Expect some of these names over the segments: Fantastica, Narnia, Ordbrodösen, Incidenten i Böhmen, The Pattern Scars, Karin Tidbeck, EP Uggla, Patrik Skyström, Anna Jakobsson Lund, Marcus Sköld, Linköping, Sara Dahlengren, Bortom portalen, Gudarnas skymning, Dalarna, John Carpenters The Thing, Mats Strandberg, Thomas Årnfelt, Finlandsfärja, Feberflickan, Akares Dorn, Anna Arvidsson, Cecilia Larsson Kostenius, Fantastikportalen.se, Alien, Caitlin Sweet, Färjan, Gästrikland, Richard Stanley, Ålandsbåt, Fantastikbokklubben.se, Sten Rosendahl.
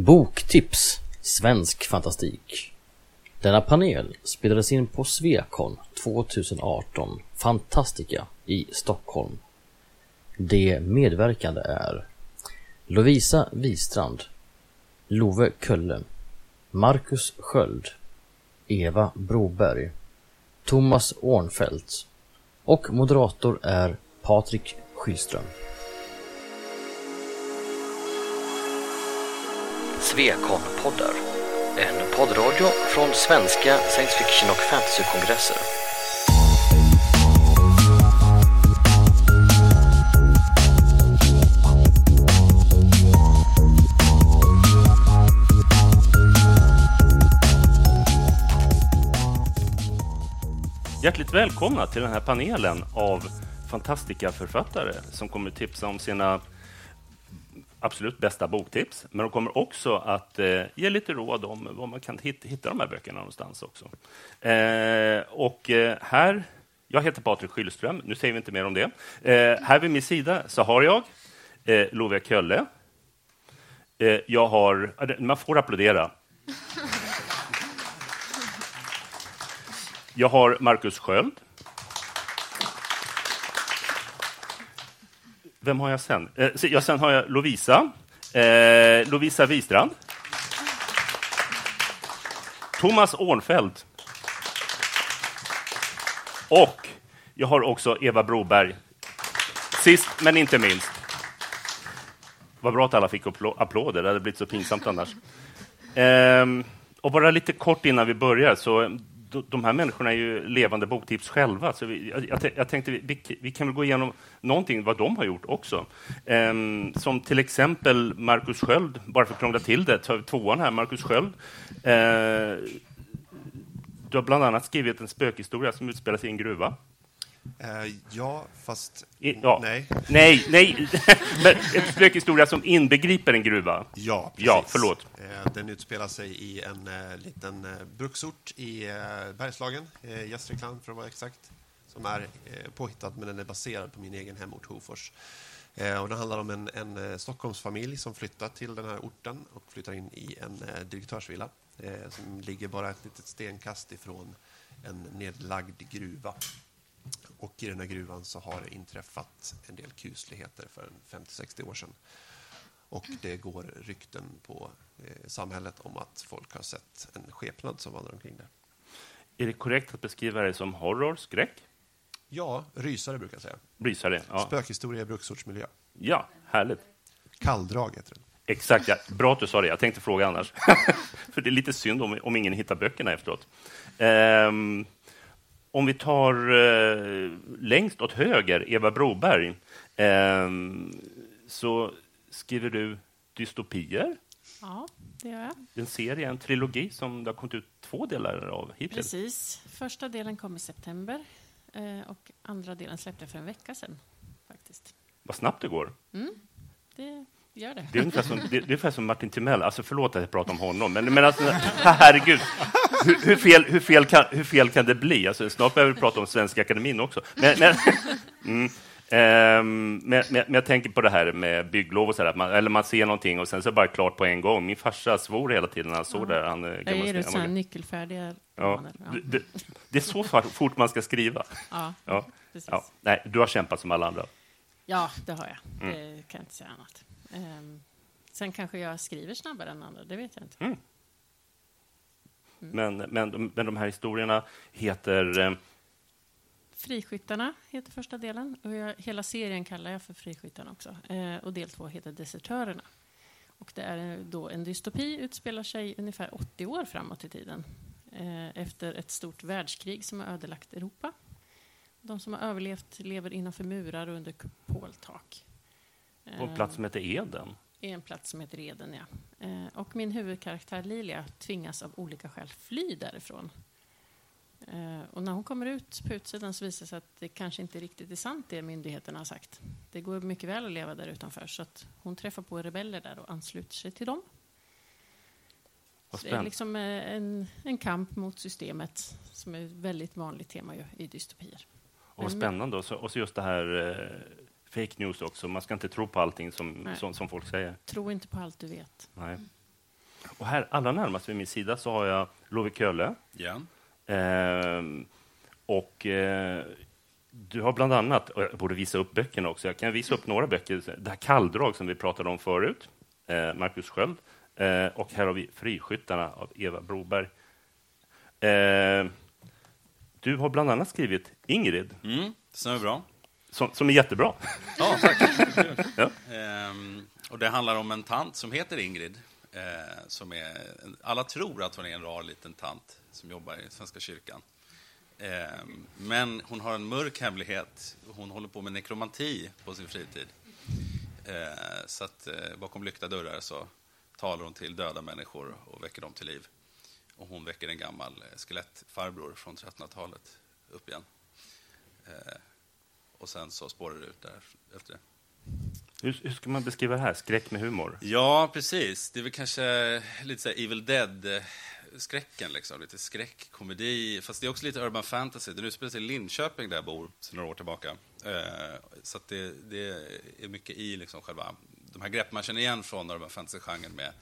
Boktips, svensk fantastik. Denna panel spelades in på Sveakon 2018, Fantastica i Stockholm. De medverkande är Lovisa Wistrand, Love Köllen, Marcus Sköld, Eva Broberg, Thomas Årnfelt och moderator är Patrik Skyström. Sveakon-poddar, en poddradio från svenska science fiction- och fantasykongresser. Hjärtligt välkomna till den här panelen av fantastiska författare som kommer tipsa om sina absolut bästa boktips, men de kommer också att ge lite råd om vad man kan hitta de här böckerna någonstans också. Jag heter Patrik Skyström, nu säger vi inte mer om det. Här vid min sida så har jag Love Kölle. Man får applådera. Jag har Marcus Sköld. Vem har jag sen? Sen har jag Lovisa. Lovisa Wistrand. Thomas Årnfelt. Och jag har också Eva Broberg. Sist men inte minst. Vad bra att alla fick applåder. Det hade blivit så pinsamt annars. Och bara lite kort innan vi börjar så... De här människorna är ju levande boktips själva, så jag tänkte vi kan väl gå igenom någonting vad de har gjort också. Som till exempel Marcus Sköld, bara för att krångla till det, tar vi tvåan här, Marcus Sköld. Du har bland annat skrivit en spökhistoria som utspelas i en gruva. Nej. Nej. En spökhistoria som inbegriper en gruva. Ja, precis. Ja, förlåt. Den utspelar sig i en liten bruksort i Bergslagen, Gästrikland för att vara exakt, som är påhittad, men den är baserad på min egen hemort Hofors. Och det handlar om en Stockholmsfamilj som flyttar till den här orten och flyttar in i en direktörsvilla som ligger bara ett litet stenkast ifrån en nedlagd gruva. Och i den här gruvan så har det inträffat en del kusligheter för 50-60 år sedan. Och det går rykten på samhället om att folk har sett en skepnad som vandrar omkring där. Är det korrekt att beskriva det som horror, skräck? Ja, rysare brukar jag säga. Rysare, ja. Spökhistoria i bruksortsmiljö. Ja, härligt. Kalldraget heter den. Exakt, ja. Bra att du sa det. Jag tänkte fråga annars. För det är lite synd om ingen hittar böckerna efteråt. Om vi tar längst åt höger, Eva Broberg, så skriver du dystopier. Ja, det gör jag. En serie, en trilogi som det har kommit ut 2 delar av hittills. Precis. Första delen kom i september och andra delen släppte för en vecka sedan, faktiskt. Vad snabbt det går. Mm, det gör det. Det är ungefär som Martin Timell. Alltså förlåt att jag pratar om honom, men alltså, herregud. Hur fel kan det bli? Alltså, snart behöver vi prata om Svenska akademin också. Men jag tänker på det här med bygglov och så där, man ser någonting och sen så är det bara klart på en gång. Min farsa svor hela tiden när han såg där. Är det så här nyckelfärdiga? Ja. Det är så fort man ska skriva. Ja, precis. Ja. Nej, du har kämpat som alla andra. Ja, det har jag. Det kan jag inte säga annat. Sen kanske jag skriver snabbare än andra, det vet jag inte. Men de här historierna heter... Friskyttarna heter första delen. Och hela serien kallar jag för Friskyttarna också. Och del 2 heter Desertörerna. Och det är då en dystopi, utspelar sig ungefär 80 år framåt i tiden. Efter ett stort världskrig som har ödelagt Europa. De som har överlevt lever innanför murar och under kupoltak. På en plats som heter Eden. I en plats som heter Eden, ja. Och min huvudkaraktär Lilja tvingas av olika skäl fly därifrån. Och när hon kommer ut på utsidan så visar det sig att det kanske inte riktigt är sant det myndigheterna har sagt. Det går mycket väl att leva där utanför, så att hon träffar på rebeller där och ansluter sig till dem. Så det är liksom en kamp mot systemet som är ett väldigt vanligt tema i dystopier. Och spännande. Och så just det här... Fake news också. Man ska inte tro på allting som folk säger. Tro inte på allt du vet. Nej. Och här allra närmast vid min sida så har jag Love Köllen. Ja. Du har bland annat, och jag borde visa upp böckerna också, jag kan visa upp några böcker. Det här Kalldrag som vi pratade om förut, Marcus Sköld. Och här har vi Friskyttarna av Eva Broberg. Du har bland annat skrivit Ingrid. Mm, det stämmer bra. Som är jättebra. Ja, tack. Ja. Och det handlar om en tant som heter Ingrid. Som är, alla tror att hon är en rar liten tant som jobbar i Svenska kyrkan. Men hon har en mörk hemlighet. Hon håller på med nekromanti på sin fritid. Så att bakom lyckta dörrar så talar hon till döda människor och väcker dem till liv. Och hon väcker en gammal skelettfarbror från 1300-talet upp igen. Och sen så spårar det ut där efter det. Hur ska man beskriva det här? Skräck med humor? Ja, precis. Det är väl kanske lite så här Evil Dead-skräcken. Liksom. Lite skräckkomedi. Fast det är också lite urban fantasy. Den utspelar sig i Linköping där jag bor sedan några år tillbaka. Så att det är mycket i liksom själva... De här grepp man känner igen från urban fantasy-genren med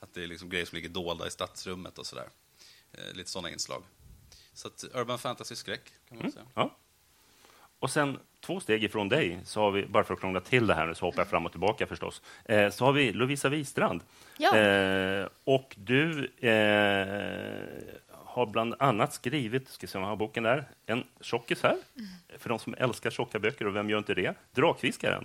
att det är liksom grejer som ligger dolda i stadsrummet och sådär. Lite sådana inslag. Så att urban fantasy-skräck kan man säga. Ja. Och sen 2 steg ifrån dig så har vi, bara för att krångla till det här nu så hoppar jag fram och tillbaka förstås, så har vi Lovisa Wistrand. Ja. Och du har bland annat skrivit, ska se om jag har boken där, en tjockis här, för de som älskar tjocka böcker, och vem gör inte det? Drakviskaren.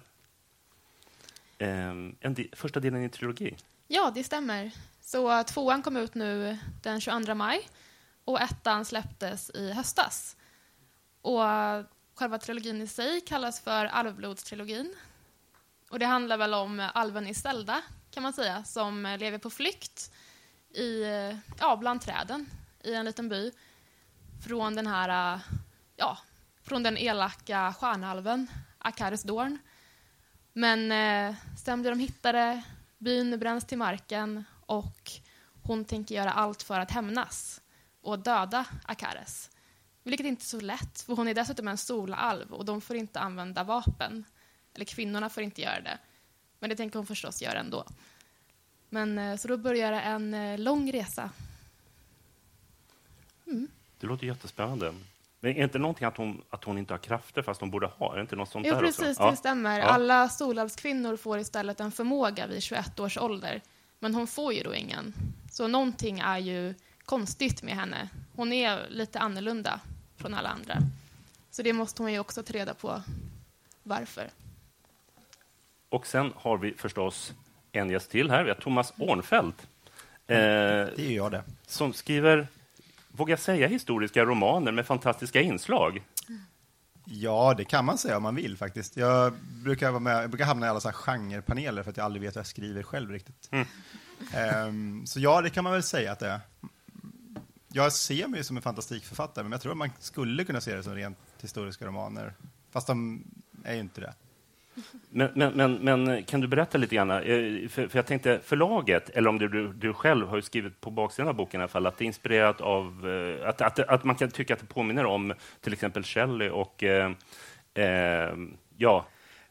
Första delen i en trilogi. Ja, det stämmer. Så 2:an kom ut nu den 22 maj och 1:an släpptes i höstas. Och själva trilogin i sig kallas för Alvblodstrilogin. Och det handlar väl om alven i Shelda, kan man säga, som lever på flykt i, ja, bland träden i en liten by från den här, ja, från den elaka stjärnalven Akares Dorn. Men sen blir de hittade, byn bränns till marken och hon tänker göra allt för att hämnas och döda Akares. Vilket inte är så lätt, för hon är dessutom en solalv och de får inte använda vapen. Eller kvinnorna får inte göra det. Men det tänker hon förstås göra ändå. Men så då börjar en lång resa. Mm. Det låter jättespännande. Men är det inte någonting att hon inte har krafter fast hon borde ha? Är det inte något sånt? Jo, där precis, också? Det stämmer. Ja. Alla solalvskvinnor får istället en förmåga vid 21 års ålder. Men hon får ju då ingen. Så någonting är ju konstigt med henne. Hon är lite annorlunda från alla andra. Så det måste hon ju också ta reda på varför. Och sen har vi förstås en gäst till här. Vi har Thomas Årnfelt. Det är jag det. Som skriver, vågar säga, historiska romaner med fantastiska inslag. Mm. Ja, det kan man säga om man vill faktiskt. Jag brukar hamna i alla så här genrepaneler för att jag aldrig vet vad jag skriver själv riktigt. Mm. Så ja, det kan man väl säga att det är. Jag ser mig som en fantastikförfattare, men jag tror att man skulle kunna se det som rent historiska romaner. Fast de är ju inte det. Men kan du berätta lite grann? För jag tänkte, förlaget, eller om du själv har ju skrivit på baksidan av boken i alla fall, att det är inspirerat av... Att man kan tycka att det påminner om till exempel Shelley och...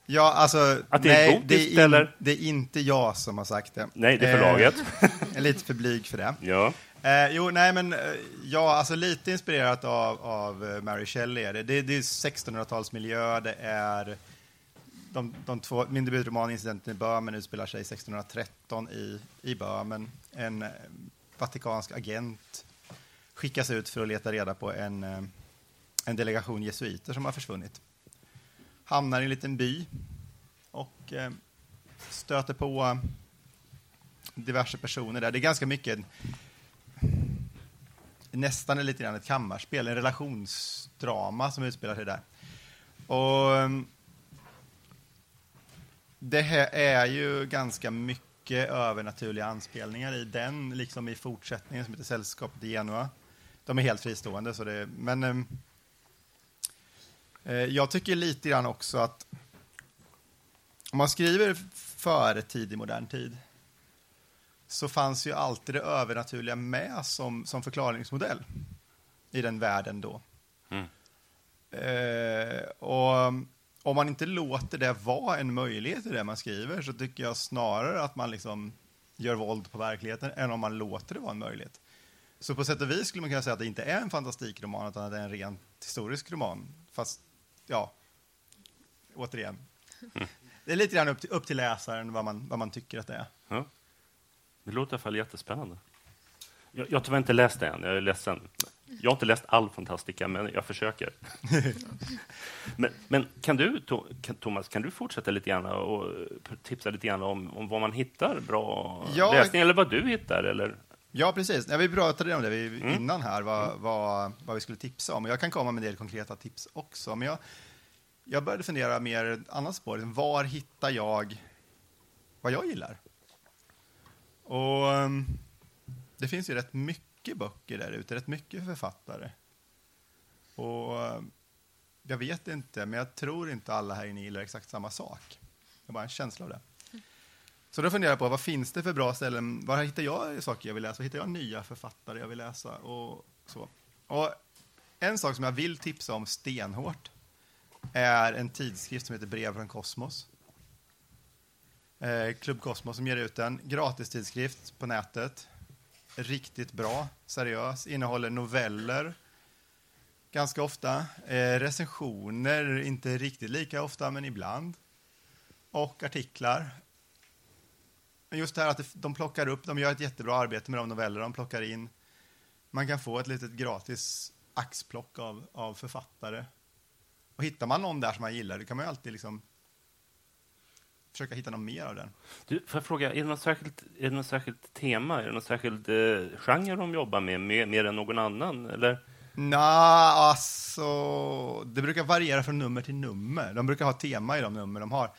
Ja, alltså, att det är det är inte jag som har sagt det. Nej, det är förlaget. Jag är lite för blyg för det. Ja. Alltså lite inspirerat av Mary Shelley är det. Det är 1600-talsmiljö, det är de 2, min debutroman Incidenten i Böhmen utspelar sig 1613 i Böhmen. En vatikansk agent skickas ut för att leta reda på en delegation jesuiter som har försvunnit. Hamnar i en liten by och stöter på diverse personer där. Det är ganska mycket... Nästan är lite grann ett kammarspel, en relationsdrama som utspelar sig där. Och det här är ju ganska mycket övernaturliga anspelningar i den, liksom i fortsättningen som heter Sällskapet i Genua. De är helt fristående. Så det, men jag tycker lite grann också att om man skriver före tid i modern tid, så fanns ju alltid det övernaturliga med som förklaringsmodell i den världen då. Mm. Och om man inte låter det vara en möjlighet i det man skriver, så tycker jag snarare att man liksom gör våld på verkligheten än om man låter det vara en möjlighet. Så på sätt och vis skulle man kunna säga att det inte är en fantastikroman utan att det är en ren historisk roman. Fast, ja, återigen. Mm. Det är lite grann upp till läsaren vad man tycker att det är. Ja. Det låter i alla fall jättespännande. Jag tror jag inte läst det än, jag är ledsen. Jag har inte läst all fantastika, men jag försöker. men kan du, Thomas, kan du fortsätta lite grann och tipsa lite grann om vad man hittar bra läsning eller vad du hittar? Eller? Ja, precis. Vi pratade om det innan här, vad vi skulle tipsa om. Jag kan komma med en del konkreta tips också, men jag började fundera mer annat spår. Var hittar jag vad jag gillar? Och det finns ju rätt mycket böcker där ute, rätt mycket författare. Och jag vet inte, men jag tror inte alla här inne gillar exakt samma sak. Jag har bara en känsla av det. Så då funderar jag på, vad finns det för bra ställen? Var hittar jag saker jag vill läsa? Var hittar jag nya författare jag vill läsa? Och så. Och en sak som jag vill tipsa om stenhårt är en tidskrift som heter Brev från Kosmos. Klubb Kosmos som ger ut en gratis tidskrift på nätet. Riktigt bra, seriös, innehåller noveller ganska ofta, recensioner inte riktigt lika ofta men ibland, och artiklar. Just det här att de gör ett jättebra arbete med de noveller de plockar in. Man kan få ett litet gratis axplock av författare, och hittar man någon där som man gillar, då kan man ju alltid liksom försöka hitta något mer av den. Du, får jag fråga, är det något särskilt tema? Är det någon särskild genre de jobbar med, mer än någon annan? Eller? Det brukar variera från nummer till nummer. De brukar ha tema i de nummer de har.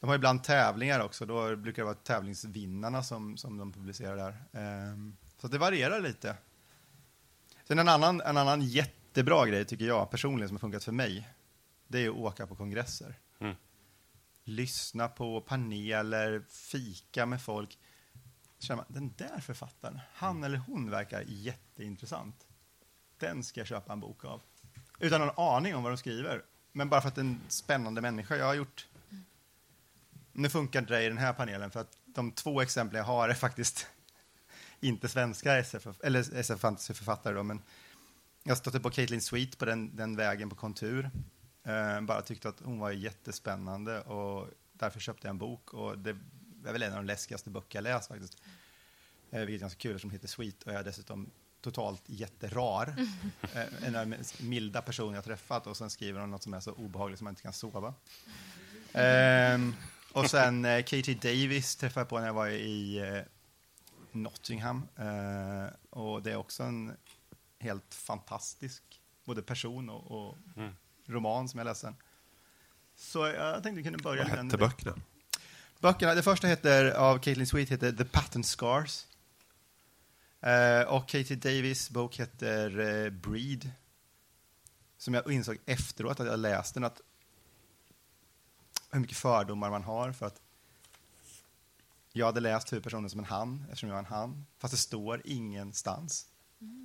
De har ibland tävlingar också. Då brukar det vara tävlingsvinnarna som de publicerar där. Så det varierar lite. Sen en annan jättebra grej, tycker jag personligen, som har funkat för mig, det är att åka på kongresser. Mm. Lyssna på paneler, fika med folk. Känner man, den där författaren, han eller hon verkar jätteintressant. Den ska jag köpa en bok av. Utan någon aning om vad de skriver. Men bara för att det är en spännande människa. Jag har gjort... Nu funkar inte det i den här panelen, för att de två exempel jag har är faktiskt inte svenska SF fantasyförfattare då, men jag stötte på Caitlin Sweet på den vägen på kontur. Bara tyckte att hon var jättespännande, och därför köpte jag en bok, och det är väl en av de läskigaste böcker jag läst faktiskt. Vilket är ganska kul, som heter Sweet, och jag är dessutom totalt jätterar. En av de milda personer jag träffat, och sen skriver hon något som är så obehagligt som man inte kan sova. Och sen Katie Davis träffade jag på när jag var i Nottingham, och det är också en helt fantastisk både person och roman som jag läste. Så jag tänkte kunde börja med den. Böckerna, det första heter av Caitlin Sweet heter The Pattern Scars. Och Katie Davis bok heter Breed, som jag insåg efteråt att jag läste den, att hur mycket fördomar man har, för att jag hade läst huvudpersonen som en han, eftersom jag är en han, fast det står ingenstans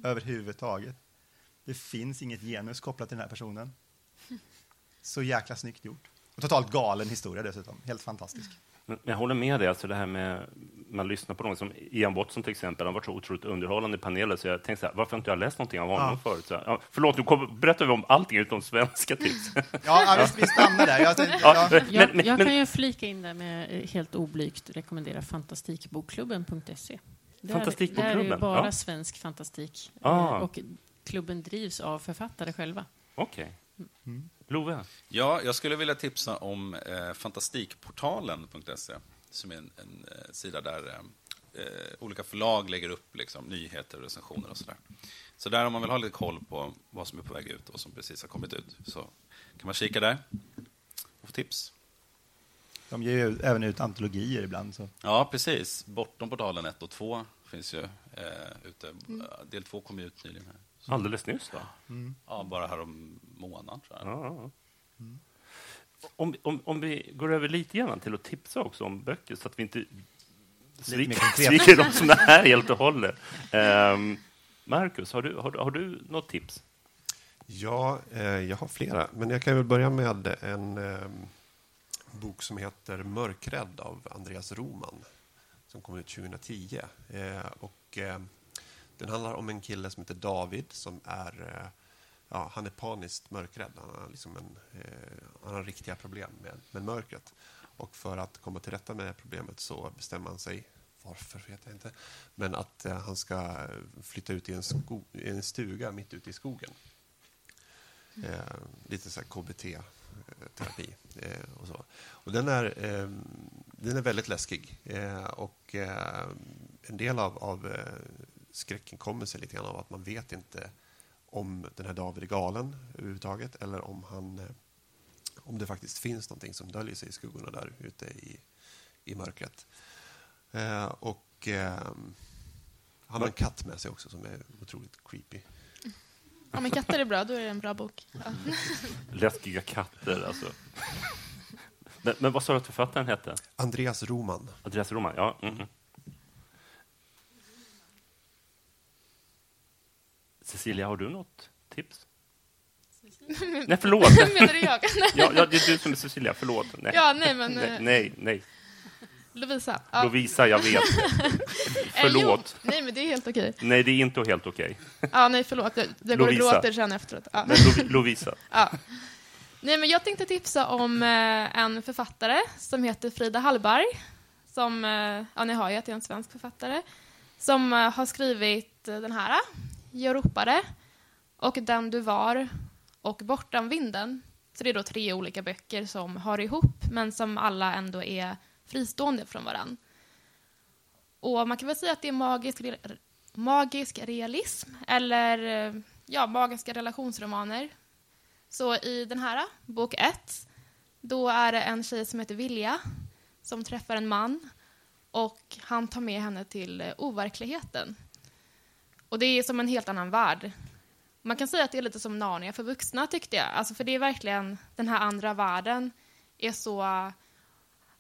överhuvudtaget. Det finns inget genus kopplat till den här personen. Så jäkla snyggt gjort. Och totalt galen historia dessutom. Helt fantastisk. Men jag håller med dig. Alltså det här med, man lyssnar på någon som Ian Watson till exempel. Han var så otroligt underhållande i panelen. Så jag tänkte så här, varför inte jag läst någonting av honom förut? Så här, förlåt, du berättar om allting utom svenska tips. Vi stannar där. Jag kan ju flika in där med helt oblygt rekommendera fantastikbokklubben.se. Fantastikbokklubben? Där är ju bara svensk fantastik. Och klubben drivs av författare själva. Okej. Love? Ja, jag skulle vilja tipsa om fantastikportalen.se, som är en sida där olika förlag lägger upp liksom nyheter och recensioner och sådär. Så där, om man vill ha lite koll på vad som är på väg ut och vad som precis har kommit ut, så kan man kika där och få tips. De ger ju även ut antologier ibland. Så. Ja, precis. Bortom portalen 1 och 2 finns ju ute. Del 2 kom ju ut nyligen här. Alldeles nyss då? Mm. Ja, bara här om månaden tror jag. Om vi går över lite grann till att tipsa också om böcker, så att vi inte sviker dem som det här helt och hållet. Marcus, har du något tips? Ja, jag har flera. Men jag kan väl börja med en bok som heter Mörkrädd av Andreas Roman. som kom ut 2010. Den handlar om en kille som heter David som är... Ja, han är paniskt mörkrädd. Han har, liksom han har riktiga problem med mörkret. Och för att komma till rätta med det problemet så bestämmer han sig, varför vet jag inte, men att han ska flytta ut i en stuga mitt ute i skogen. Lite så här KBT-terapi och så. Och den är väldigt läskig. Och en del av skräcken kommer sig lite grann av att man vet inte om den här David är galen överhuvudtaget eller om det faktiskt finns någonting som döljer sig i skuggorna där ute i mörkret. Han har en katt med sig också som är otroligt creepy. Ja, men katter är bra, då är det en bra bok. Ja. Läskiga katter, alltså. Men vad sa du att författaren hette? Andreas Roman, ja. Mm-hmm. Cecilia, har du något tips? Nej, förlåt. Menar du jag? Ja, det är du som är Cecilia, förlåt. Nej. Ja, nej, men... Nej. Lovisa. Ja. Lovisa, jag vet. Förlåt. Jo, nej, men det är helt okej. Nej, det är inte helt okej. Ja, nej, förlåt. Det går och låter sen efteråt. Ja. Men Lovisa. Ja. Nej, men jag tänkte tipsa om en författare som heter Frida Hallberg. Som, ni har ju att det är en svensk författare. Som har skrivit den här... Jag ropade, och Den du var och Bortom vinden. Så det är då 3 olika böcker som har ihop men som alla ändå är fristående från varann. Och man kan väl säga att det är magisk realism eller ja, magiska relationsromaner. Så i den här, bok 1, då är det en tjej som heter Vilja som träffar en man och han tar med henne till overkligheten. Och det är som en helt annan värld. Man kan säga att det är lite som Narnia för vuxna, tyckte jag. Alltså, för det är verkligen, den här andra världen är så...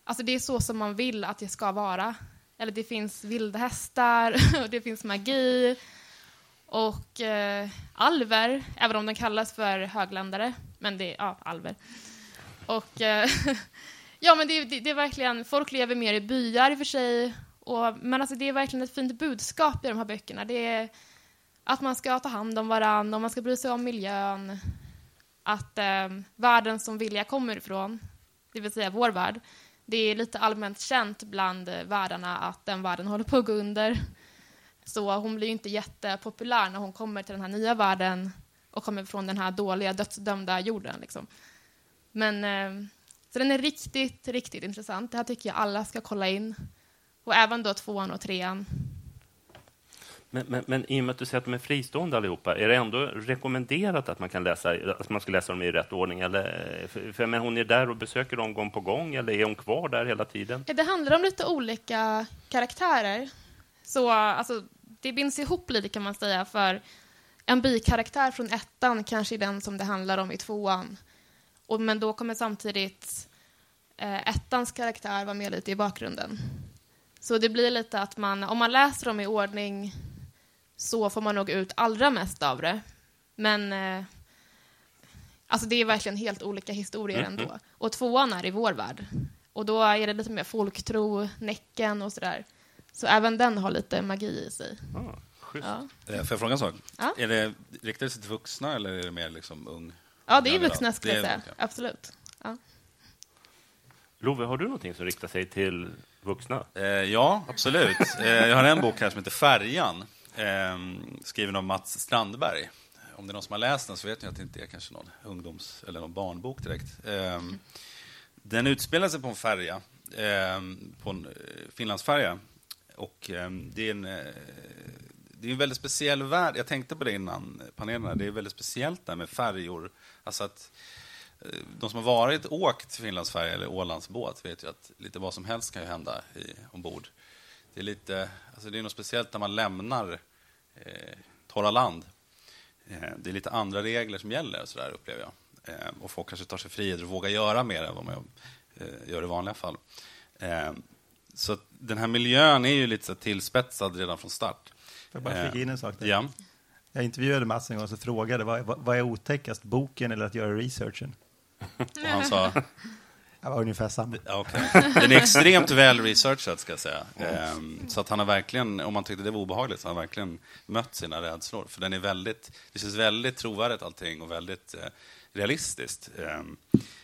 Alltså det är så som man vill att det ska vara. Eller det finns vildhästar och det finns magi. Och alver, även om de kallas för högländare. Men det är, ja, alver. Och ja, men det är verkligen, folk lever mer i byar i och för sig. Men alltså det är verkligen ett fint budskap i de här böckerna. Det är att man ska ta hand om varandra, man ska bry sig om miljön. Att världen som Vilja kommer ifrån, det vill säga vår värld, det är lite allmänt känt bland världarna att den världen håller på att gå under. Så hon blir ju inte jättepopulär när hon kommer till den här nya världen och kommer från den här dåliga, dödsdömda jorden. Liksom. Men, så den är riktigt, riktigt intressant. Det här tycker jag alla ska kolla in. Och även då 2:an och 3:an. Men i och med att du säger att de är fristående allihopa, är det ändå rekommenderat att man kan läsa dem i rätt ordning? Eller, men hon är där och besöker dem gång på gång, eller är hon kvar där hela tiden? Det handlar om lite olika karaktärer. Så alltså, det binds ihop lite, kan man säga, för en bikaraktär från 1:an kanske är den som det handlar om i 2:an. Men då kommer samtidigt 1:ans karaktär vara med lite i bakgrunden. Så det blir lite att man, om man läser dem i ordning så får man nog ut allra mest av det. Men alltså det är verkligen helt olika historier ändå. Och 2:an är i vår värld. Och då är det lite mer folktro, Näcken och sådär. Så även den har lite magi i sig. Ah, schysst. Ja. Får jag fråga en sak? Ja? Är det riktat till vuxna eller är det mer liksom ung? Ja, det är vuxna, skulle jag säga. Absolut. Ja. Love, har du någonting som riktar sig till... vuxna? Ja, absolut. Jag har en bok här som heter Färjan, skriven av Mats Strandberg. Om det är någon som har läst den så vet ni att det inte är kanske någon ungdoms- eller någon barnbok direkt. Den utspelar sig på en färja, på en Finlandsfärja. Och det är en väldigt speciell värld. Jag tänkte på det innan panelerna. Det är väldigt speciellt där med färjor. Alltså att de som har varit åkt till Finlandsfärja eller Ålandsbåt vet ju att lite vad som helst kan ju hända ombord. Det är lite, alltså det är något speciellt när man lämnar torra land. Det är lite andra regler som gäller, så där upplever jag. Och folk kanske tar sig frihet och vågar göra mer än vad man gör i vanliga fall. Så den här miljön är ju lite så tillspetsad redan från start. Jag bara flika in en sak där. Ja. Jag intervjuade Mats en gång och frågade vad är otäckast, boken eller att göra researchen? Och han sa, Det var ungefär samma. Okay. Den är extremt väl researchad, ska jag säga. Så att han har verkligen, om man tyckte det var obehagligt, så har han verkligen mött sina rädslor. För den är väldigt, det känns väldigt trovärdigt allting och väldigt realistiskt.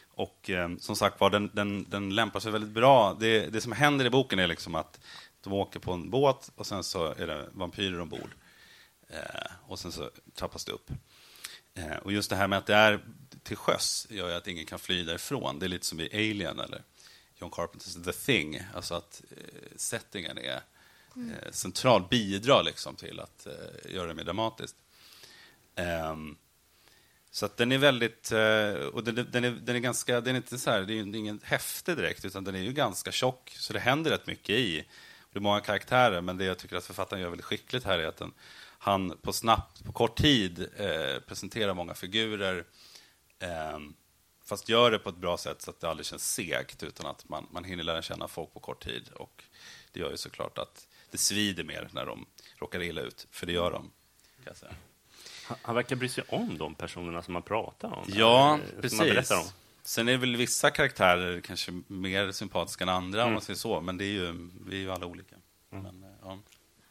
Och som sagt var, den lämpar sig väldigt bra. Det som händer i boken är liksom att de åker på en båt och sen så är det vampyrer ombord. Och sen så trappas det upp. Och just det här med att det är till sjöss gör ju att ingen kan fly därifrån. Det är lite som i Alien eller John Carpenters The Thing. Alltså att settingen är central, bidrar liksom till att göra det mer dramatiskt. Så att den är väldigt... och den är ganska... Den är inte så här, det är ju ingen häfte direkt, utan den är ju ganska tjock. Så det händer rätt mycket i. Det är många karaktärer, men det jag tycker att författaren gör väldigt skickligt här är att han på kort tid presenterar många figurer, fast gör det på ett bra sätt så att det aldrig känns segt, utan att man hinner lära känna folk på kort tid. Och det gör ju såklart att det svider mer när de råkar illa ut, för det gör de, kan jag säga. Han verkar bry sig om de personerna som man pratar om. Ja, eller, precis. Man berättar om. Sen är väl vissa karaktärer kanske mer sympatiska än andra, om man säger så. Men det är ju, vi är ju alla olika. Men, ja.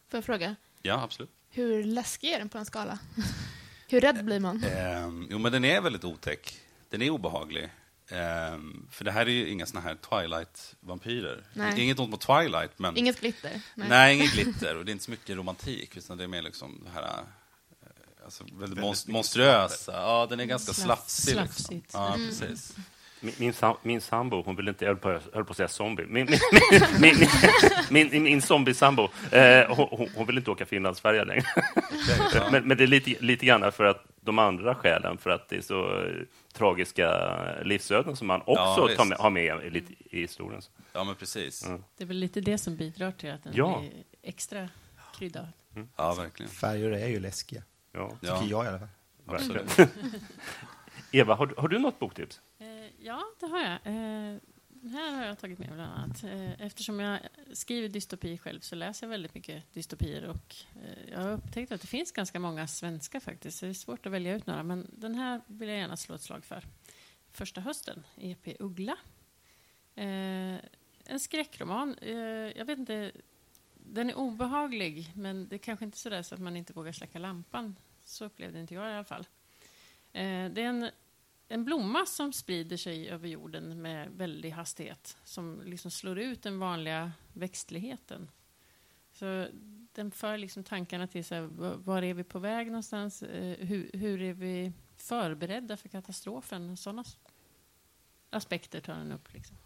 Får jag fråga? Ja, absolut. Hur läskig är den på en skala? Hur rädd blir man? Jo, men den är väldigt otäck. Den är obehaglig. För det här är ju inga såna här Twilight-vampyrer. Nej. Inget ont mot Twilight, men... Inget glitter. Nej, inget glitter. Och det är inte så mycket romantik, utan det är mer liksom det här... Alltså, väldigt monströsa. Ja, den är ganska slafsig. Liksom. Ja, precis. Min sambo, hon ville inte, jag höll på att säga zombie. Min zombie-sambo, hon ville inte åka Finlandsfärja längre. Men det är lite grann för att de andra skälen, för att det är så tragiska livsöden som man också har med lite i historien. Ja, men precis. Mm. Det är väl lite det som bidrar till att den blir extra kryddad. Mm. Ja, verkligen. Färger är ju läskiga. Ja, tycker jag i alla fall. Absolut. Eva, har du något boktips? Ja, det har jag. Här har jag tagit med bland annat. Eftersom jag skriver dystopi själv så läser jag väldigt mycket dystopier. Och jag har upptäckt att det finns ganska många svenska faktiskt. Så det är svårt att välja ut några. Men den här vill jag gärna slå ett slag för. Första hösten, EP Uggla. En skräckroman. Jag vet inte... Den är obehaglig, men det är kanske inte sådär så att man inte vågar släcka lampan. Så upplevde inte jag i alla fall. Det är en blomma som sprider sig över jorden med väldig hastighet. Som liksom slår ut den vanliga växtligheten. Så den för liksom tankarna till så här, var är vi på väg någonstans? Hur är vi förberedda för katastrofen? Sådana aspekter tar den upp liksom.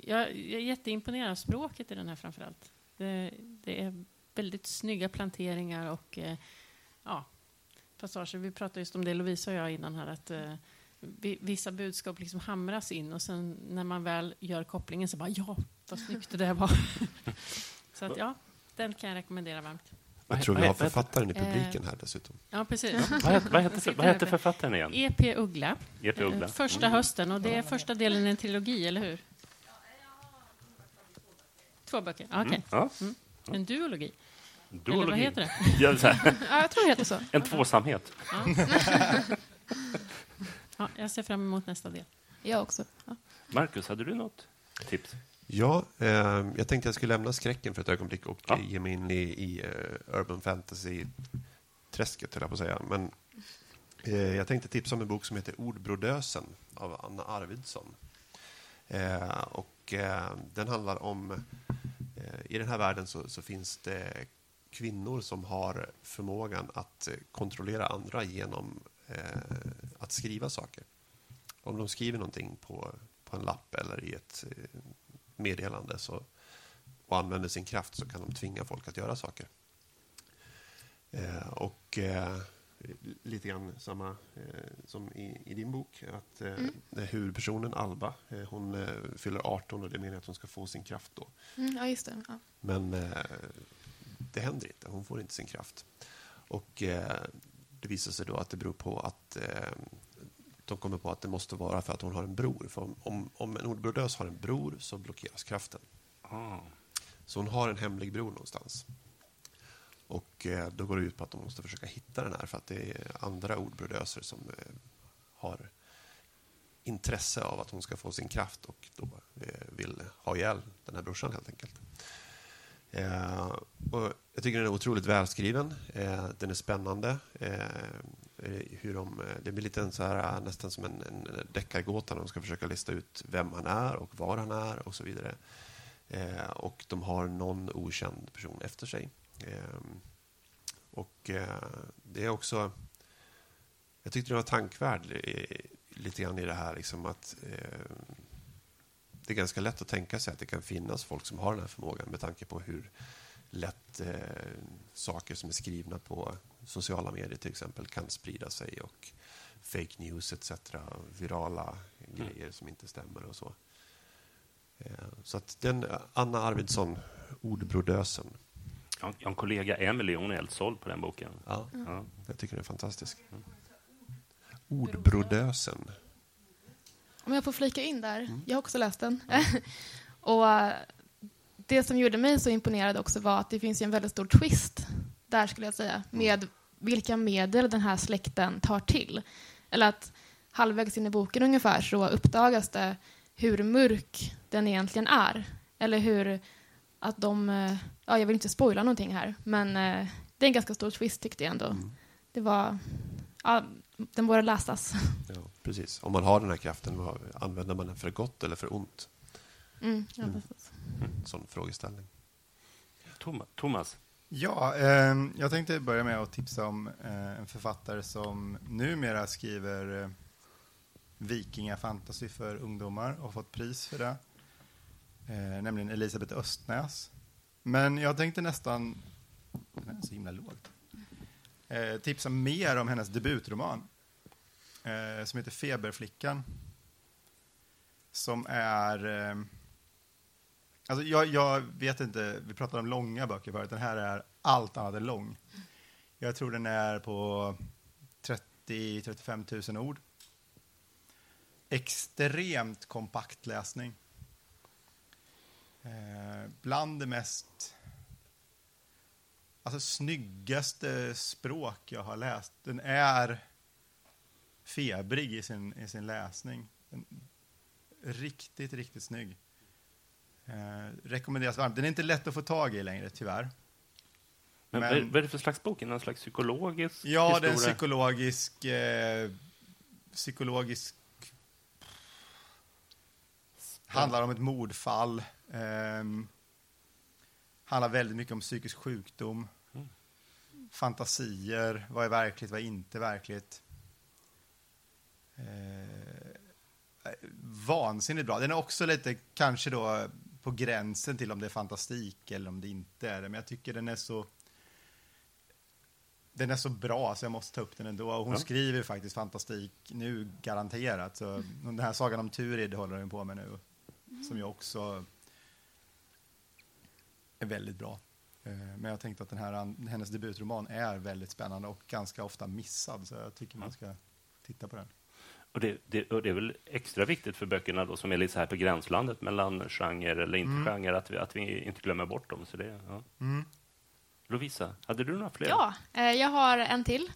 Jag är jätteimponerad av språket i den här framförallt. Det är väldigt snygga planteringar och passager. Vi pratade just om det, Lovisa och jag, innan här. Att vissa budskap liksom hamras in och sen när man väl gör kopplingen så bara vad snyggt det där var. Så att den kan jag rekommendera varmt. Jag tror vi har författaren i publiken här dessutom. Ja, precis. Vad heter författaren igen? EP Uggla. Första hösten, och det är första delen i en trilogi, eller hur? 2 böcker, okej. Okay. Mm. En duologi. Eller vad heter det? Jag tror det heter så. En tvåsamhet. Ja, jag ser fram emot nästa del. Jag också. Ja. Marcus, hade du något tips? Ja, jag tänkte jag skulle lämna skräcken för ett ögonblick och ge mig in i urban fantasy-träsket, höll jag på att säga. Men jag tänkte tipsa om en bok som heter Ordbrodösen av Anna Arvidsson. Och den handlar om i den här världen så finns det kvinnor som har förmågan att kontrollera andra genom att skriva saker. Om de skriver någonting på en lapp eller i ett meddelande och använder sin kraft, så kan de tvinga folk att göra saker. Lite grann samma som i din bok, att huvudpersonen Alba, hon fyller 18 och det menar att hon ska få sin kraft då. Ja, just det. Ja. Men det händer inte, hon får inte sin kraft. Och det visar sig då att det beror på att de kommer på att det måste vara för att hon har en bror. För om en ordbrodös har en bror så blockeras kraften. Ah. Så hon har en hemlig bror någonstans. Och då går det ut på att de måste försöka hitta den här, för att det är andra ordbrodöser som har intresse av att hon ska få sin kraft och då vill ha ihjäl den här brorsan helt enkelt. Och jag tycker den är otroligt välskriven. Den är spännande. Det blir lite så här, nästan som en deckargåta när de ska försöka lista ut vem han är och var han är och så vidare. Och de har någon okänd person efter sig. Det är också... Jag tyckte det var tankvärd lite grann i det här. Liksom att, det är ganska lätt att tänka sig att det kan finnas folk som har den här förmågan med tanke på hur lätt saker som är skrivna på sociala medier till exempel kan sprida sig och fake news etc. Virala grejer som inte stämmer och så. Så att den Anna Arvidsson, Ordbrodösen. En kollega Emily, hon är helt såld på den boken. Ja, ja. Jag tycker den är fantastisk. Ordbrodösen. Om jag får flika in där, jag har också läst den. Ja. Och det som gjorde mig så imponerad också var att det finns ju en väldigt stor twist där, skulle jag säga, med vilka medel den här släkten tar till. Eller att halvvägs in i boken ungefär så uppdagas det hur mörk den egentligen är. Eller hur att de... Ja, jag vill inte spoila någonting här, men det är en ganska stor twist tyckte jag ändå. Det var... Ja, den borde läsas. Ja, precis. Om man har den här kraften, använder man den för gott eller för ont? Ja, precis. Sån frågeställning. Thomas? Ja, jag tänkte börja med att tipsa om en författare som numera skriver vikingafantasy för ungdomar och har fått pris för det. Nämligen Elisabeth Östnäs. Men jag tänkte nästan... Den är så himla lågt. Tipsa mer om hennes debutroman som heter Feberflickan, som är alltså jag vet inte, vi pratade om långa böcker förut, den här är allt annat än lång. Jag tror den är på 30-35 000 ord. Extremt kompakt läsning, bland det mest... Alltså snyggaste språk jag har läst. Den är febrig i sin läsning. Riktigt, riktigt snygg. Rekommenderas varmt. Den är inte lätt att få tag i längre, tyvärr. Men vad är det för slags bok? Någon slags psykologisk historia? Den är psykologisk... Handlar om ett mordfall. Handlar väldigt mycket om psykisk sjukdom. Fantasier, vad är verkligt, vad är inte verkligt. Vansinnigt bra. Den är också lite kanske då på gränsen till om det är fantastik eller om det inte är det. Men jag tycker den är så bra så jag måste ta upp den ändå. Och hon skriver faktiskt fantastik nu, garanterat. Så den här sagan om Turid håller hon på med nu. Som jag också är väldigt bra. Men jag tänkte att den här, hennes debutroman är väldigt spännande och ganska ofta missad, så jag tycker man ska titta på den. Och det är väl extra viktigt för böckerna då, som är lite så här på gränslandet mellan genre eller inte genre, att vi inte glömmer bort dem. Så det, Lovisa, hade du några fler? Ja, jag har en till.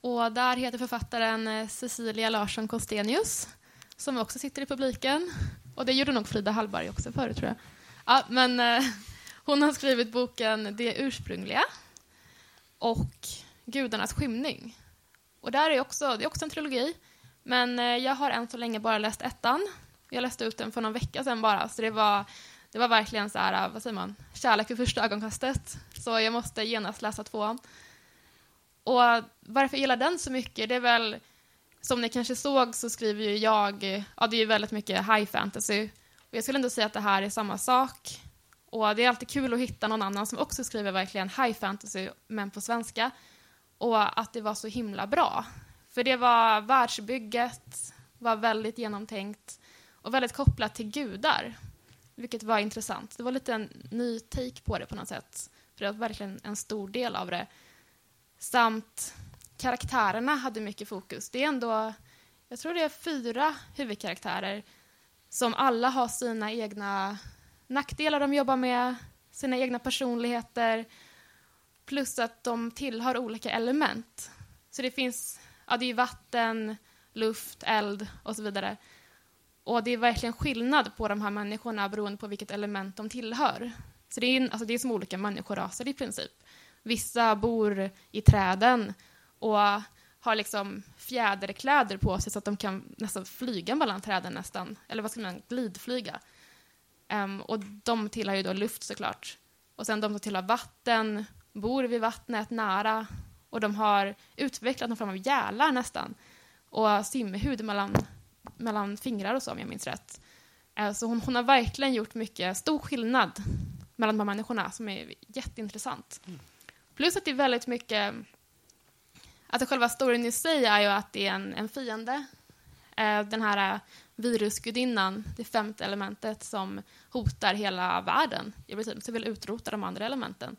Och där heter författaren Cecilia Larsson Kostenius, som också sitter i publiken. Och det gjorde nog Frida Hallberg också förut, tror jag. Ja, men... Hon har skrivit boken Det ursprungliga och Gudarnas skymning. Och där är det är också en trilogi. Men jag har än så länge bara läst ettan. Jag läste ut den för någon vecka sedan bara. Så det var verkligen så här, vad säger man? Kärlek vid första ögonkastet. Så jag måste genast läsa tvåan. Och varför jag gillar den så mycket, det är väl, som ni kanske såg så skriver ju jag, ja, det är ju väldigt mycket high fantasy. Och jag skulle ändå säga att det här är samma sak. Och det är alltid kul att hitta någon annan som också skriver verkligen high fantasy, men på svenska. Och att det var så himla bra. För det var världsbygget, var väldigt genomtänkt och väldigt kopplat till gudar. Vilket var intressant. Det var lite en ny take på det på något sätt. För det var verkligen en stor del av det. Samt karaktärerna hade mycket fokus. Det är ändå, jag tror det är 4 huvudkaraktärer som alla har sina egna... nackdelar de jobbar med, sina egna personligheter, plus att de tillhör olika element. Så det finns, ja, det är vatten, luft, eld och så vidare. Och det är verkligen skillnad på de här människorna beroende på vilket element de tillhör. Så det är, alltså, det är som olika människoraser i princip. Vissa bor i träden och har liksom fjäderkläder på sig så att de kan nästan flyga mellan träden nästan. Eller vad ska man säga, glidflyga. Och de tillhör ju då luft såklart. Och sen de som tillhör vatten, bor vid vattnet nära. Och de har utvecklat någon form av gälar nästan. Och simhud mellan fingrar och så, om jag minns rätt. Så hon har verkligen gjort mycket stor skillnad mellan de här människorna som är jätteintressant. Mm. Plus att det är väldigt mycket... Alltså själva storyn i sig är ju att det är en fiende. Den här virusgudinnan, det femte elementet som hotar hela världen. I princip så vill utrota de andra elementen.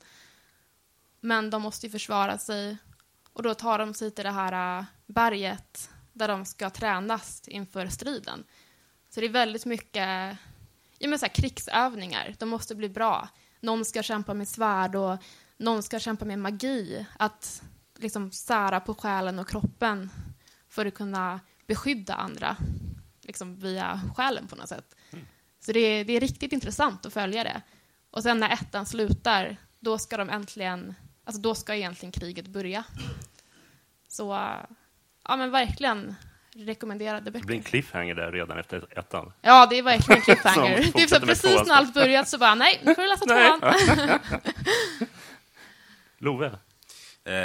Men de måste ju försvara sig. Och då tar de sig till det här berget där de ska tränas inför striden. Så det är väldigt mycket så här, krigsövningar. De måste bli bra. Någon ska kämpa med svärd och någon ska kämpa med magi. Att liksom sära på själen och kroppen för att kunna beskydda andra liksom via själen på något sätt. Så det är riktigt intressant att följa det. Och sen när ettan slutar, då ska de äntligen, alltså då ska egentligen kriget börja. Så ja, men verkligen rekommenderade böcker. Det blir en cliffhanger där redan efter ettan. Ja, det är verkligen en cliffhanger. Det är så precis när allt börjat så bara, nej, nu får vi läsa tvåan. Love.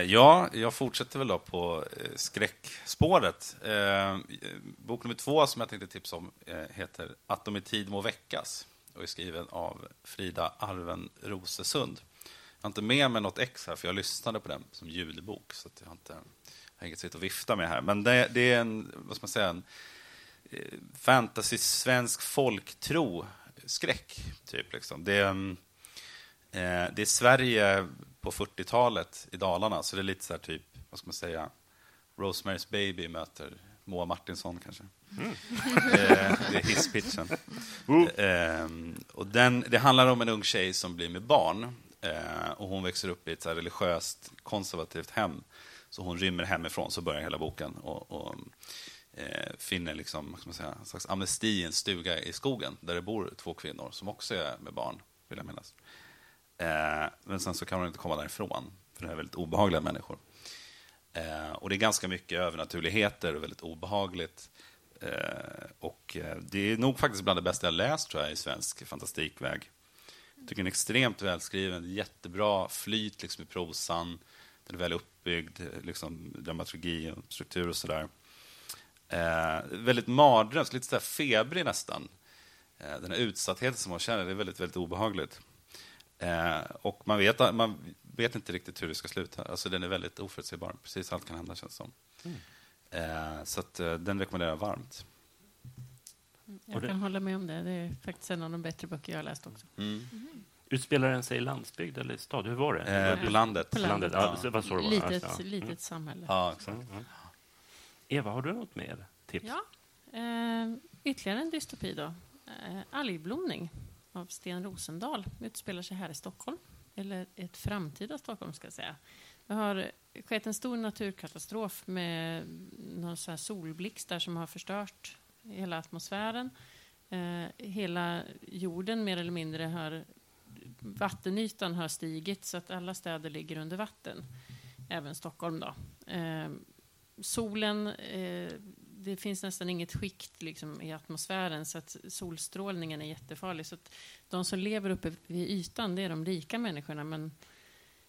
Ja, jag fortsätter väl då på skräckspåret. Bok nummer 2 som jag tänkte tipsa om heter Att de i tid må väckas och är skriven av Frida Arven-Rosesund. Jag har inte med mig något ex här för jag lyssnade på den som ljudbok så att jag har inte hängt sig och vifta med här. Men det är en, vad ska man säga, en fantasy-svensk folktro-skräck typ liksom. Det är Sverige på 40-talet i Dalarna, så det är lite så här typ, vad ska man säga, Rosemary's Baby möter Moa Martinsson kanske. Mm. Det är hisspitchen. Och det handlar om en ung tjej som blir med barn och hon växer upp i ett så här religiöst, konservativt hem, så hon rymmer hemifrån, så börjar hela boken och finner liksom, vad ska man säga, en slags amnesti i en stuga i skogen där det bor 2 kvinnor som också är med barn, vill jag minnas. Men sen så kan hon inte komma därifrån för det är väldigt obehagliga människor och det är ganska mycket övernaturligheter och väldigt obehagligt och det är nog faktiskt bland det bästa jag läst tror jag i svensk fantastikväg. Jag tycker den är extremt välskriven, jättebra flyt liksom i prosan, den är väl uppbyggd liksom, dramaturgi och struktur och sådär väldigt mardrömsk, lite sådär febrig nästan den här utsattheten som hon känner, det är väldigt, väldigt obehagligt. Och man vet inte riktigt hur det ska sluta. Alltså den är väldigt oförutsägbar. Precis allt kan hända känns som. Så att, den rekommenderar jag varmt. Jag kan hålla med om det. Det är faktiskt en av de bättre böcker jag har läst också. Utspelar den sig i landsbygd eller i stad? Hur var det? På landet. Ja. Ja. Litet samhälle. Ja, exakt. Mm. Eva, har du något mer tips? Ja, ytterligare en dystopi då. Algblomning av Sten Rosendahl utspelar sig här i Stockholm, eller ett framtida Stockholm ska jag säga. Det har skett en stor naturkatastrof med någon så här solblixt där som har förstört hela atmosfären. Hela jorden mer eller mindre har, vattenytan har stigit så att alla städer ligger under vatten. Även Stockholm då. Solen det finns nästan inget skikt liksom, i atmosfären så att solstrålningen är jättefarlig. Så att de som lever uppe vid ytan, det är de rika människorna. Men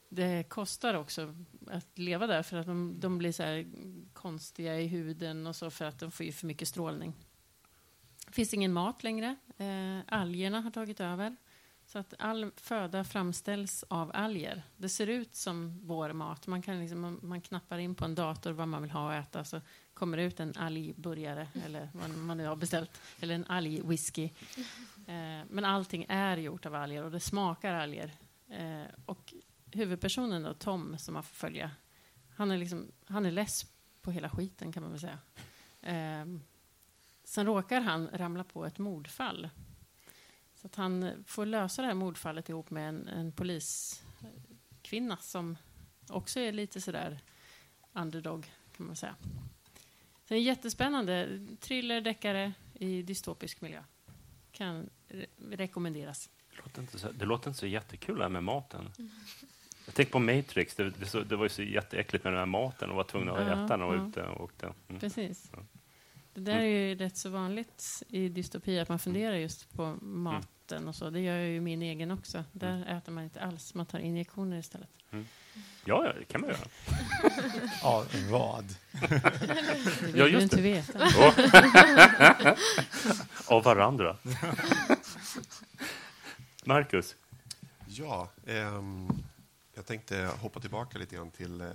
det kostar också att leva där för att de blir så här konstiga i huden och så för att de får ju för mycket strålning. Det finns ingen mat längre. Algerna har tagit över. Så att all föda framställs av alger. Det ser ut som vår mat. Man kan liksom, man knappar in på en dator vad man vill ha och äta så kommer det ut en algburgare eller vad man nu har beställt. Eller en algwhisky. Men allting är gjort av alger och det smakar alger. Och huvudpersonen då, Tom, som man får följa. Han är less på hela skiten kan man väl säga. Sen råkar han ramla på ett mordfall. Så att han får lösa det här mordfallet ihop med en poliskvinna som också är lite sådär underdog kan man säga. Så det är jättespännande. Thriller, deckare, i dystopisk miljö. Kan rekommenderas. Det låter inte så jättekul här med maten. Mm. Jag tänker på Matrix. Det var ju så jätteäckligt med den här maten och var tvungna att äta när man var ute och åkte. Mm. Precis. Ja. Det där är ju rätt så vanligt i dystopi att man funderar just på maten och så. Det gör jag ju min egen också. Där äter man inte alls. Man tar injektioner istället. Mm. Ja, det kan man göra. Ja, vad? Det vill du inte veta. Av varandra. Marcus? Ja, jag tänkte hoppa tillbaka lite grann till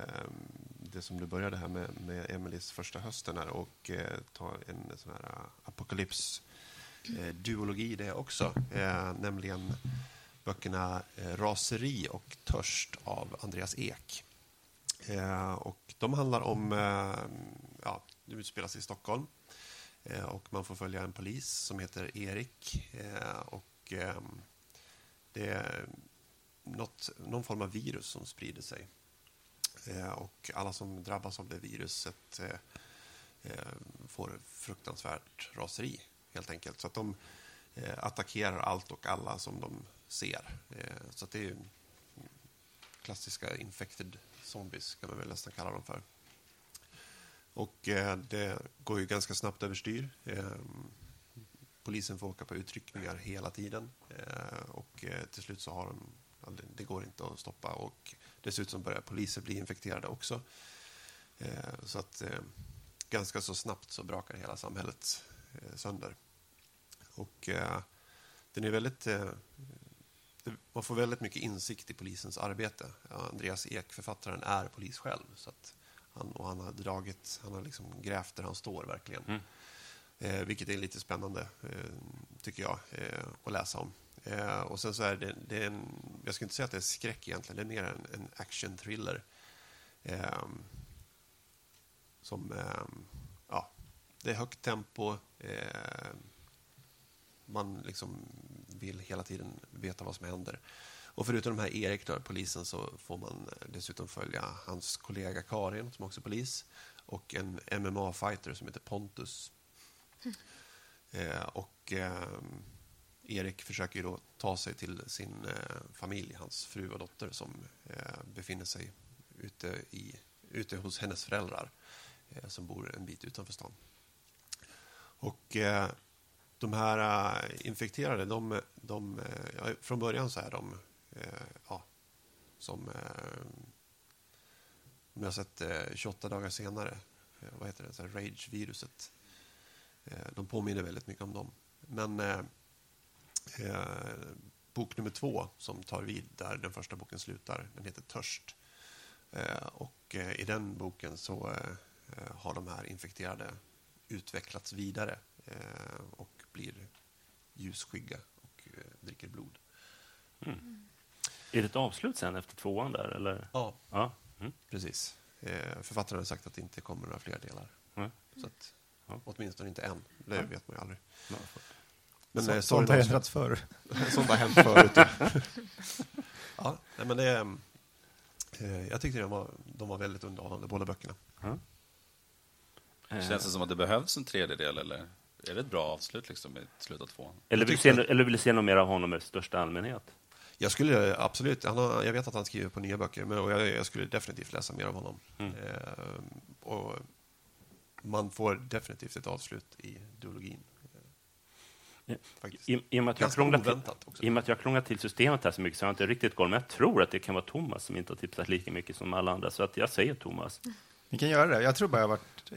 det som du började här med Emelies första hösten här och ta en sån här apokalyps-duologi i det också. Nämligen böckerna Raseri och Törst av Andreas Ek. Och de handlar om, det utspelas i Stockholm och man får följa en polis som heter Erik och det är någon form av virus som sprider sig. Och alla som drabbas av det viruset får fruktansvärt raseri helt enkelt. Så att de attackerar allt och alla som de ser. Så att det är ju klassiska infected zombies kan man väl nästan kalla dem för. Och det går ju ganska snabbt överstyr. Polisen får åka på utryckningar hela tiden. Och till slut så har de... Det går inte att stoppa och dessutom börjar poliser bli infekterade också. Så att ganska så snabbt så brakar hela samhället sönder. Och den är väldigt... Man får väldigt mycket insikt i polisens arbete. Andreas Ek, författaren, är polis själv. Så att han har liksom grävt där han står verkligen. Mm. Vilket är lite spännande, tycker jag, att läsa om. Och sen så är det jag ska inte säga att det är skräck egentligen, det är mer en action-thriller som det är högt tempo, man liksom vill hela tiden veta vad som händer. Och förutom de här Erik då, polisen, så får man dessutom följa hans kollega Karin som också är polis och en MMA-fighter som heter Pontus. Erik försöker ju då ta sig till sin familj, hans fru och dotter som befinner sig ute hos hennes föräldrar som bor en bit utanför stan. Och de här infekterade, från början så är de som om jag har sett 28 dagar senare, vad heter det, så här rage-viruset. De påminner väldigt mycket om dem. Men bok nummer 2 som tar vid där den första boken slutar, den heter Törst. Och i den boken så har de här infekterade utvecklats vidare och blir ljusskygga och dricker blod. Mm. Är det ett avslut sen efter 2:an där? Eller? Ja. Mm. Precis. Författaren har sagt att det inte kommer några fler delar. Mm. Så att, åtminstone inte än. Det vet man ju aldrig. Ja. Men sånt har ändrats förr. Sånt har hänt förut. Ja, men jag tyckte de var väldigt underhållande, båda böckerna. Mm. Känns det som att det behövs en tredjedel, eller är det ett bra avslut liksom, i slutet av 2:an? Eller vill du se något mer av honom i största allmänhet? Jag skulle absolut, jag vet att han skriver på nya böcker, men jag skulle definitivt läsa mer av honom. Mm. Och man får definitivt ett avslut i duologin. I och med att jag klångar till systemet här så mycket så har jag inte riktigt koll, men jag tror att det kan vara Thomas som inte har tipsat lika mycket som alla andra, så att jag säger Thomas. Ni kan göra det, jag tror bara jag har varit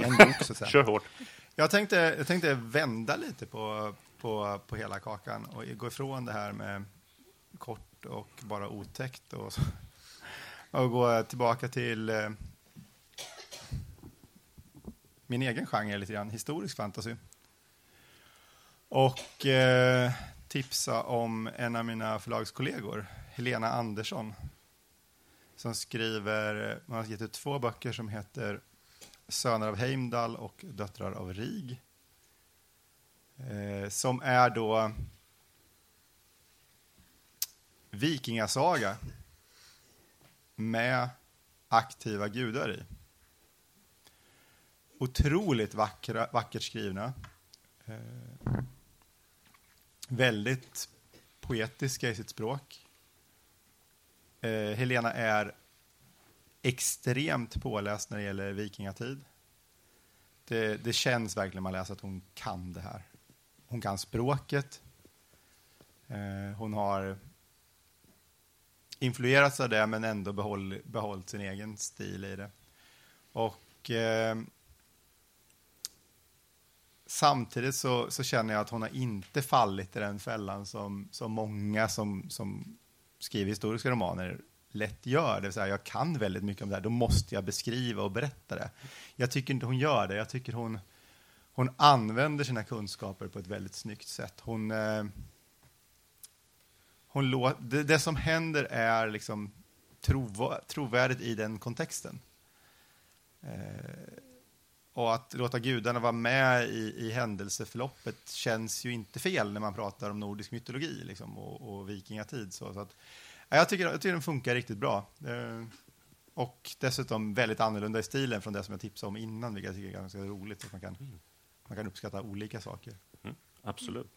med en bok så. Kör hårt. Jag tänkte vända lite på hela kakan och gå ifrån det här med kort och bara otäckt och gå tillbaka till min egen genre lite grann, historisk fantasy. Och tipsa om en av mina förlagskollegor, Helena Andersson, som skriver, man har gett ut 2 böcker som heter Söner av Heimdall och Döttrar av Rig. Som är då vikingasaga med aktiva gudar i. Otroligt vackert skrivna. Väldigt poetiska i sitt språk. Helena är extremt påläst när det gäller vikingatid. Det känns verkligen man läser att hon kan det här. Hon kan språket. Hon har influerats av det men ändå behållit sin egen stil i det. Och samtidigt så känner jag att hon har inte fallit i den fällan som många som skriver historiska romaner lätt gör. Det vill säga, jag kan väldigt mycket om det här, då måste jag beskriva och berätta det. Jag tycker inte hon gör det. Jag tycker hon använder sina kunskaper på ett väldigt snyggt sätt. Det som händer är liksom trovärdigt i den kontexten. Och att låta gudarna vara med i händelseförloppet känns ju inte fel när man pratar om nordisk mytologi liksom, och vikingatid. Så att, jag tycker den funkar riktigt bra. Och dessutom väldigt annorlunda i stilen från det som jag tipsade om innan, vilket jag tycker är ganska roligt. Att man kan uppskatta olika saker. Mm, absolut.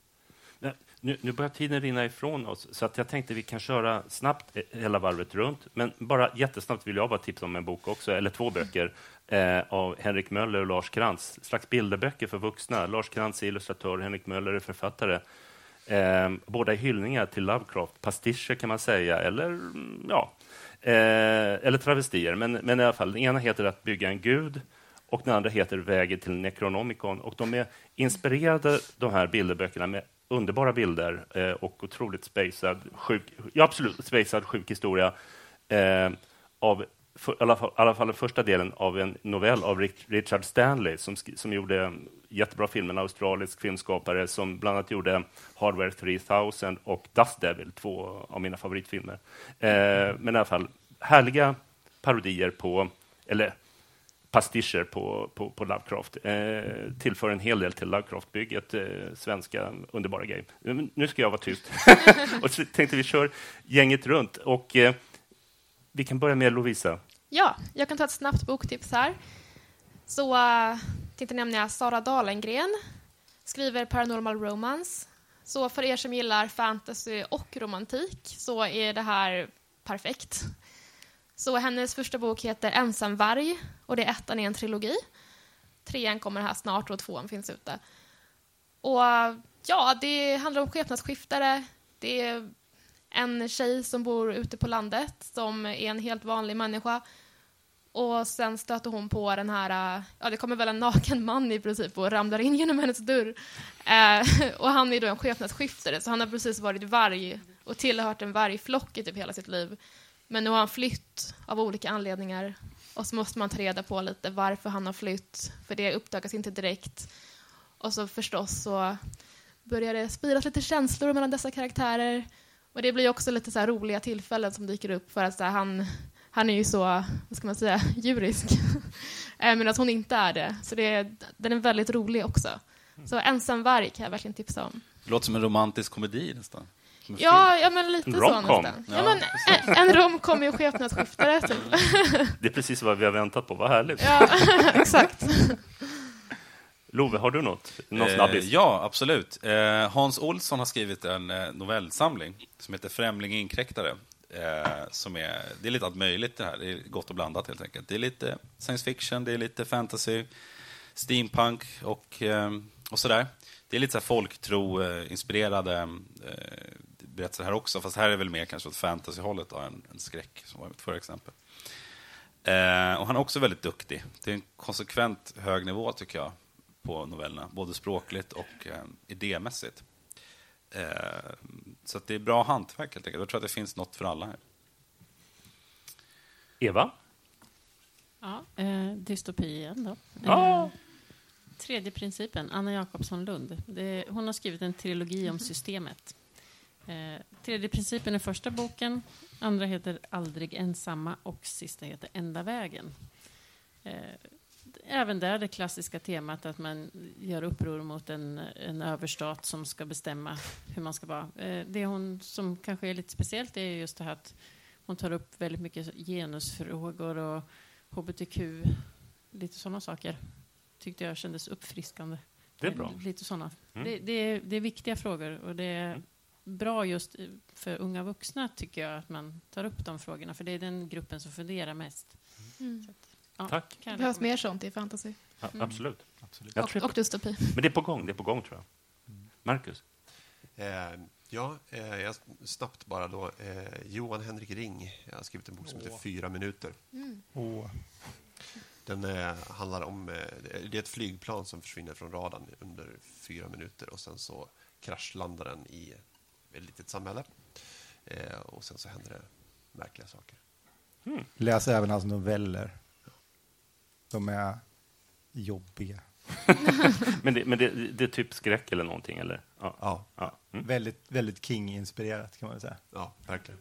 Nu börjar tiden rinna ifrån oss, så att jag tänkte vi kan köra snabbt hela varvet runt. Men bara jättesnabbt vill jag bara tipsa om en bok också, eller två böcker av Henrik Möller och Lars Krantz. Slags bilderböcker för vuxna. Lars Krantz är illustratör, Henrik Möller är författare. Båda hyllningar till Lovecraft. Pastischer kan man säga, eller ja, eller travestier. Men i alla fall, den ena heter Att bygga en gud. Och den andra heter Vägen till Necronomicon. Och de är inspirerade, de här bilderböckerna, med underbara bilder och otroligt spejsad, sjuk historia av i alla fall den första delen av en novell av Richard Stanley som gjorde jättebra filmer, en australisk filmskapare som bland annat gjorde Hardware 3000 och Dust Devil, två av mina favoritfilmer. Men i alla fall härliga parodier på, eller pastischer på Lovecraft. Tillför en hel del till Lovecraft-bygget. Svenska underbara grejer. Nu ska jag vara tyst. Och så tänkte vi kör gänget runt. Och vi kan börja med Lovisa. Ja, jag kan ta ett snabbt boktips här. Så tänkte nämna Sara Dahlengren. Skriver Paranormal Romance. Så för er som gillar fantasy och romantik så är det här perfekt. Så hennes första bok heter Ensamvarg och det är ettan i en trilogi. Trean kommer här snart och tvåan finns ute. Och ja, det handlar om skepnadsskiftare. Det är en tjej som bor ute på landet som är en helt vanlig människa. Och sen stöter hon på den här, ja det kommer väl en naken man i princip och ramlar in genom hennes dörr. Och han är då en skepnadsskiftare så han har precis varit varg och tillhört en vargflock i typ hela sitt liv. Men nu har han flytt av olika anledningar och så måste man ta reda på lite varför han har flytt, för det uppdagas inte direkt. Och så förstås så börjar det spiras lite känslor mellan dessa karaktärer och det blir också lite så här roliga tillfällen som dyker upp för att så här, han är ju så, vad ska man säga, djurisk. Men att hon inte är det, så den är väldigt rolig också. Så Ensamvarg kan jag verkligen tipsa om. Det låter som en romantisk komedi nästan. Ja, men lite en rom-com. Så nästan. Ja, men en romkom är skepnadsskiftare typ. Det är precis vad vi har väntat på, vad härligt. Ja, exakt. Love, har du något snabbis? Ja, absolut. Hans Olsson har skrivit en novellsamling som heter Främling inkräktare. Det är lite allt möjligt det här, det är gott och blandat helt enkelt. Det är lite science fiction, det är lite fantasy, steampunk och sådär. Det är lite så här folktro-inspirerade berättelser här också. Fast här är väl mer kanske åt fantasy-hållet av en skräck som var mitt förra exempel. Och han är också väldigt duktig. Det är en konsekvent hög nivå tycker jag på novellerna. Både språkligt och idémässigt. Så att det är bra hantverk helt enkelt. Jag tror att det finns något för alla här. Eva? Ja, dystopi igen då. Ja. Tredje principen, Anna Jakobsson Lund. Hon har skrivit en trilogi om systemet. Tredje principen är första boken. Andra heter Aldrig ensamma. Och sista heter Enda vägen. Även där det klassiska temat att man gör uppror mot en överstat som ska bestämma hur man ska vara. Det hon som kanske är lite speciellt är just det här att hon tar upp väldigt mycket genusfrågor och hbtq. Lite sådana saker. Tyckte jag kändes uppfriskande. Det är bra. Lite sådana. Mm. Det är viktiga frågor och det är bra just för unga vuxna tycker jag att man tar upp de frågorna. För det är den gruppen som funderar mest. Mm. Så att, ja, tack. Det behövs mer sånt i fantasy. Ja, absolut. Absolut. Och dystopi. Men det är på gång tror jag. Mm. Marcus? Jag snabbt bara då. Johan Henrik Ring har skrivit en bok som heter 4 minuter. Mm. Den handlar om det är ett flygplan som försvinner från radarn under 4 minuter och sen så kraschlandar den i ett litet samhälle. Och sen så händer det märkliga saker. Mm. Läs även hans noveller. De är jobbiga. men det är typ skräck eller någonting, eller? Ja. Mm. Väldigt, väldigt King-inspirerat kan man väl säga. Ja, verkligen.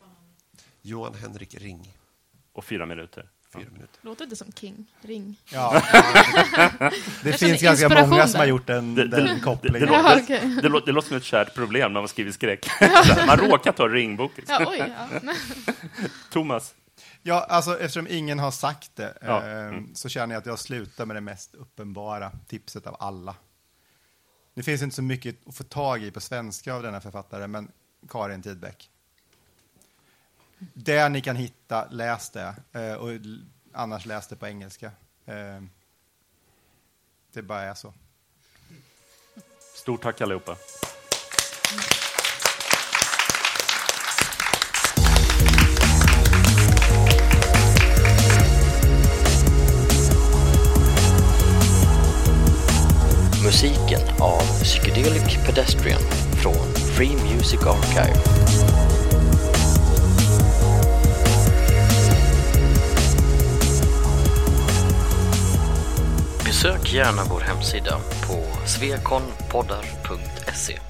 Johan Henrik Ring. Och 4 minuter. Låter inte som King Ring. Ja. Det finns ganska många som har gjort den kopplingen. Det låter som ett kärt problem när man skriver skräck. Man råkar ta ringbok. Liksom. Ja, oj, ja. Thomas? Ja, alltså, eftersom ingen har sagt det så känner jag att jag slutar med det mest uppenbara tipset av alla. Det finns inte så mycket att få tag i på svenska av denna författare, men Karin Tidbeck. Där ni kan hitta, läs det. Och annars läs det på engelska. Det bara är så. Stort tack allihopa. Musiken av Psychedelic Pedestrian från Free Music Archive. Besök gärna vår hemsida på sveakonpoddar.se.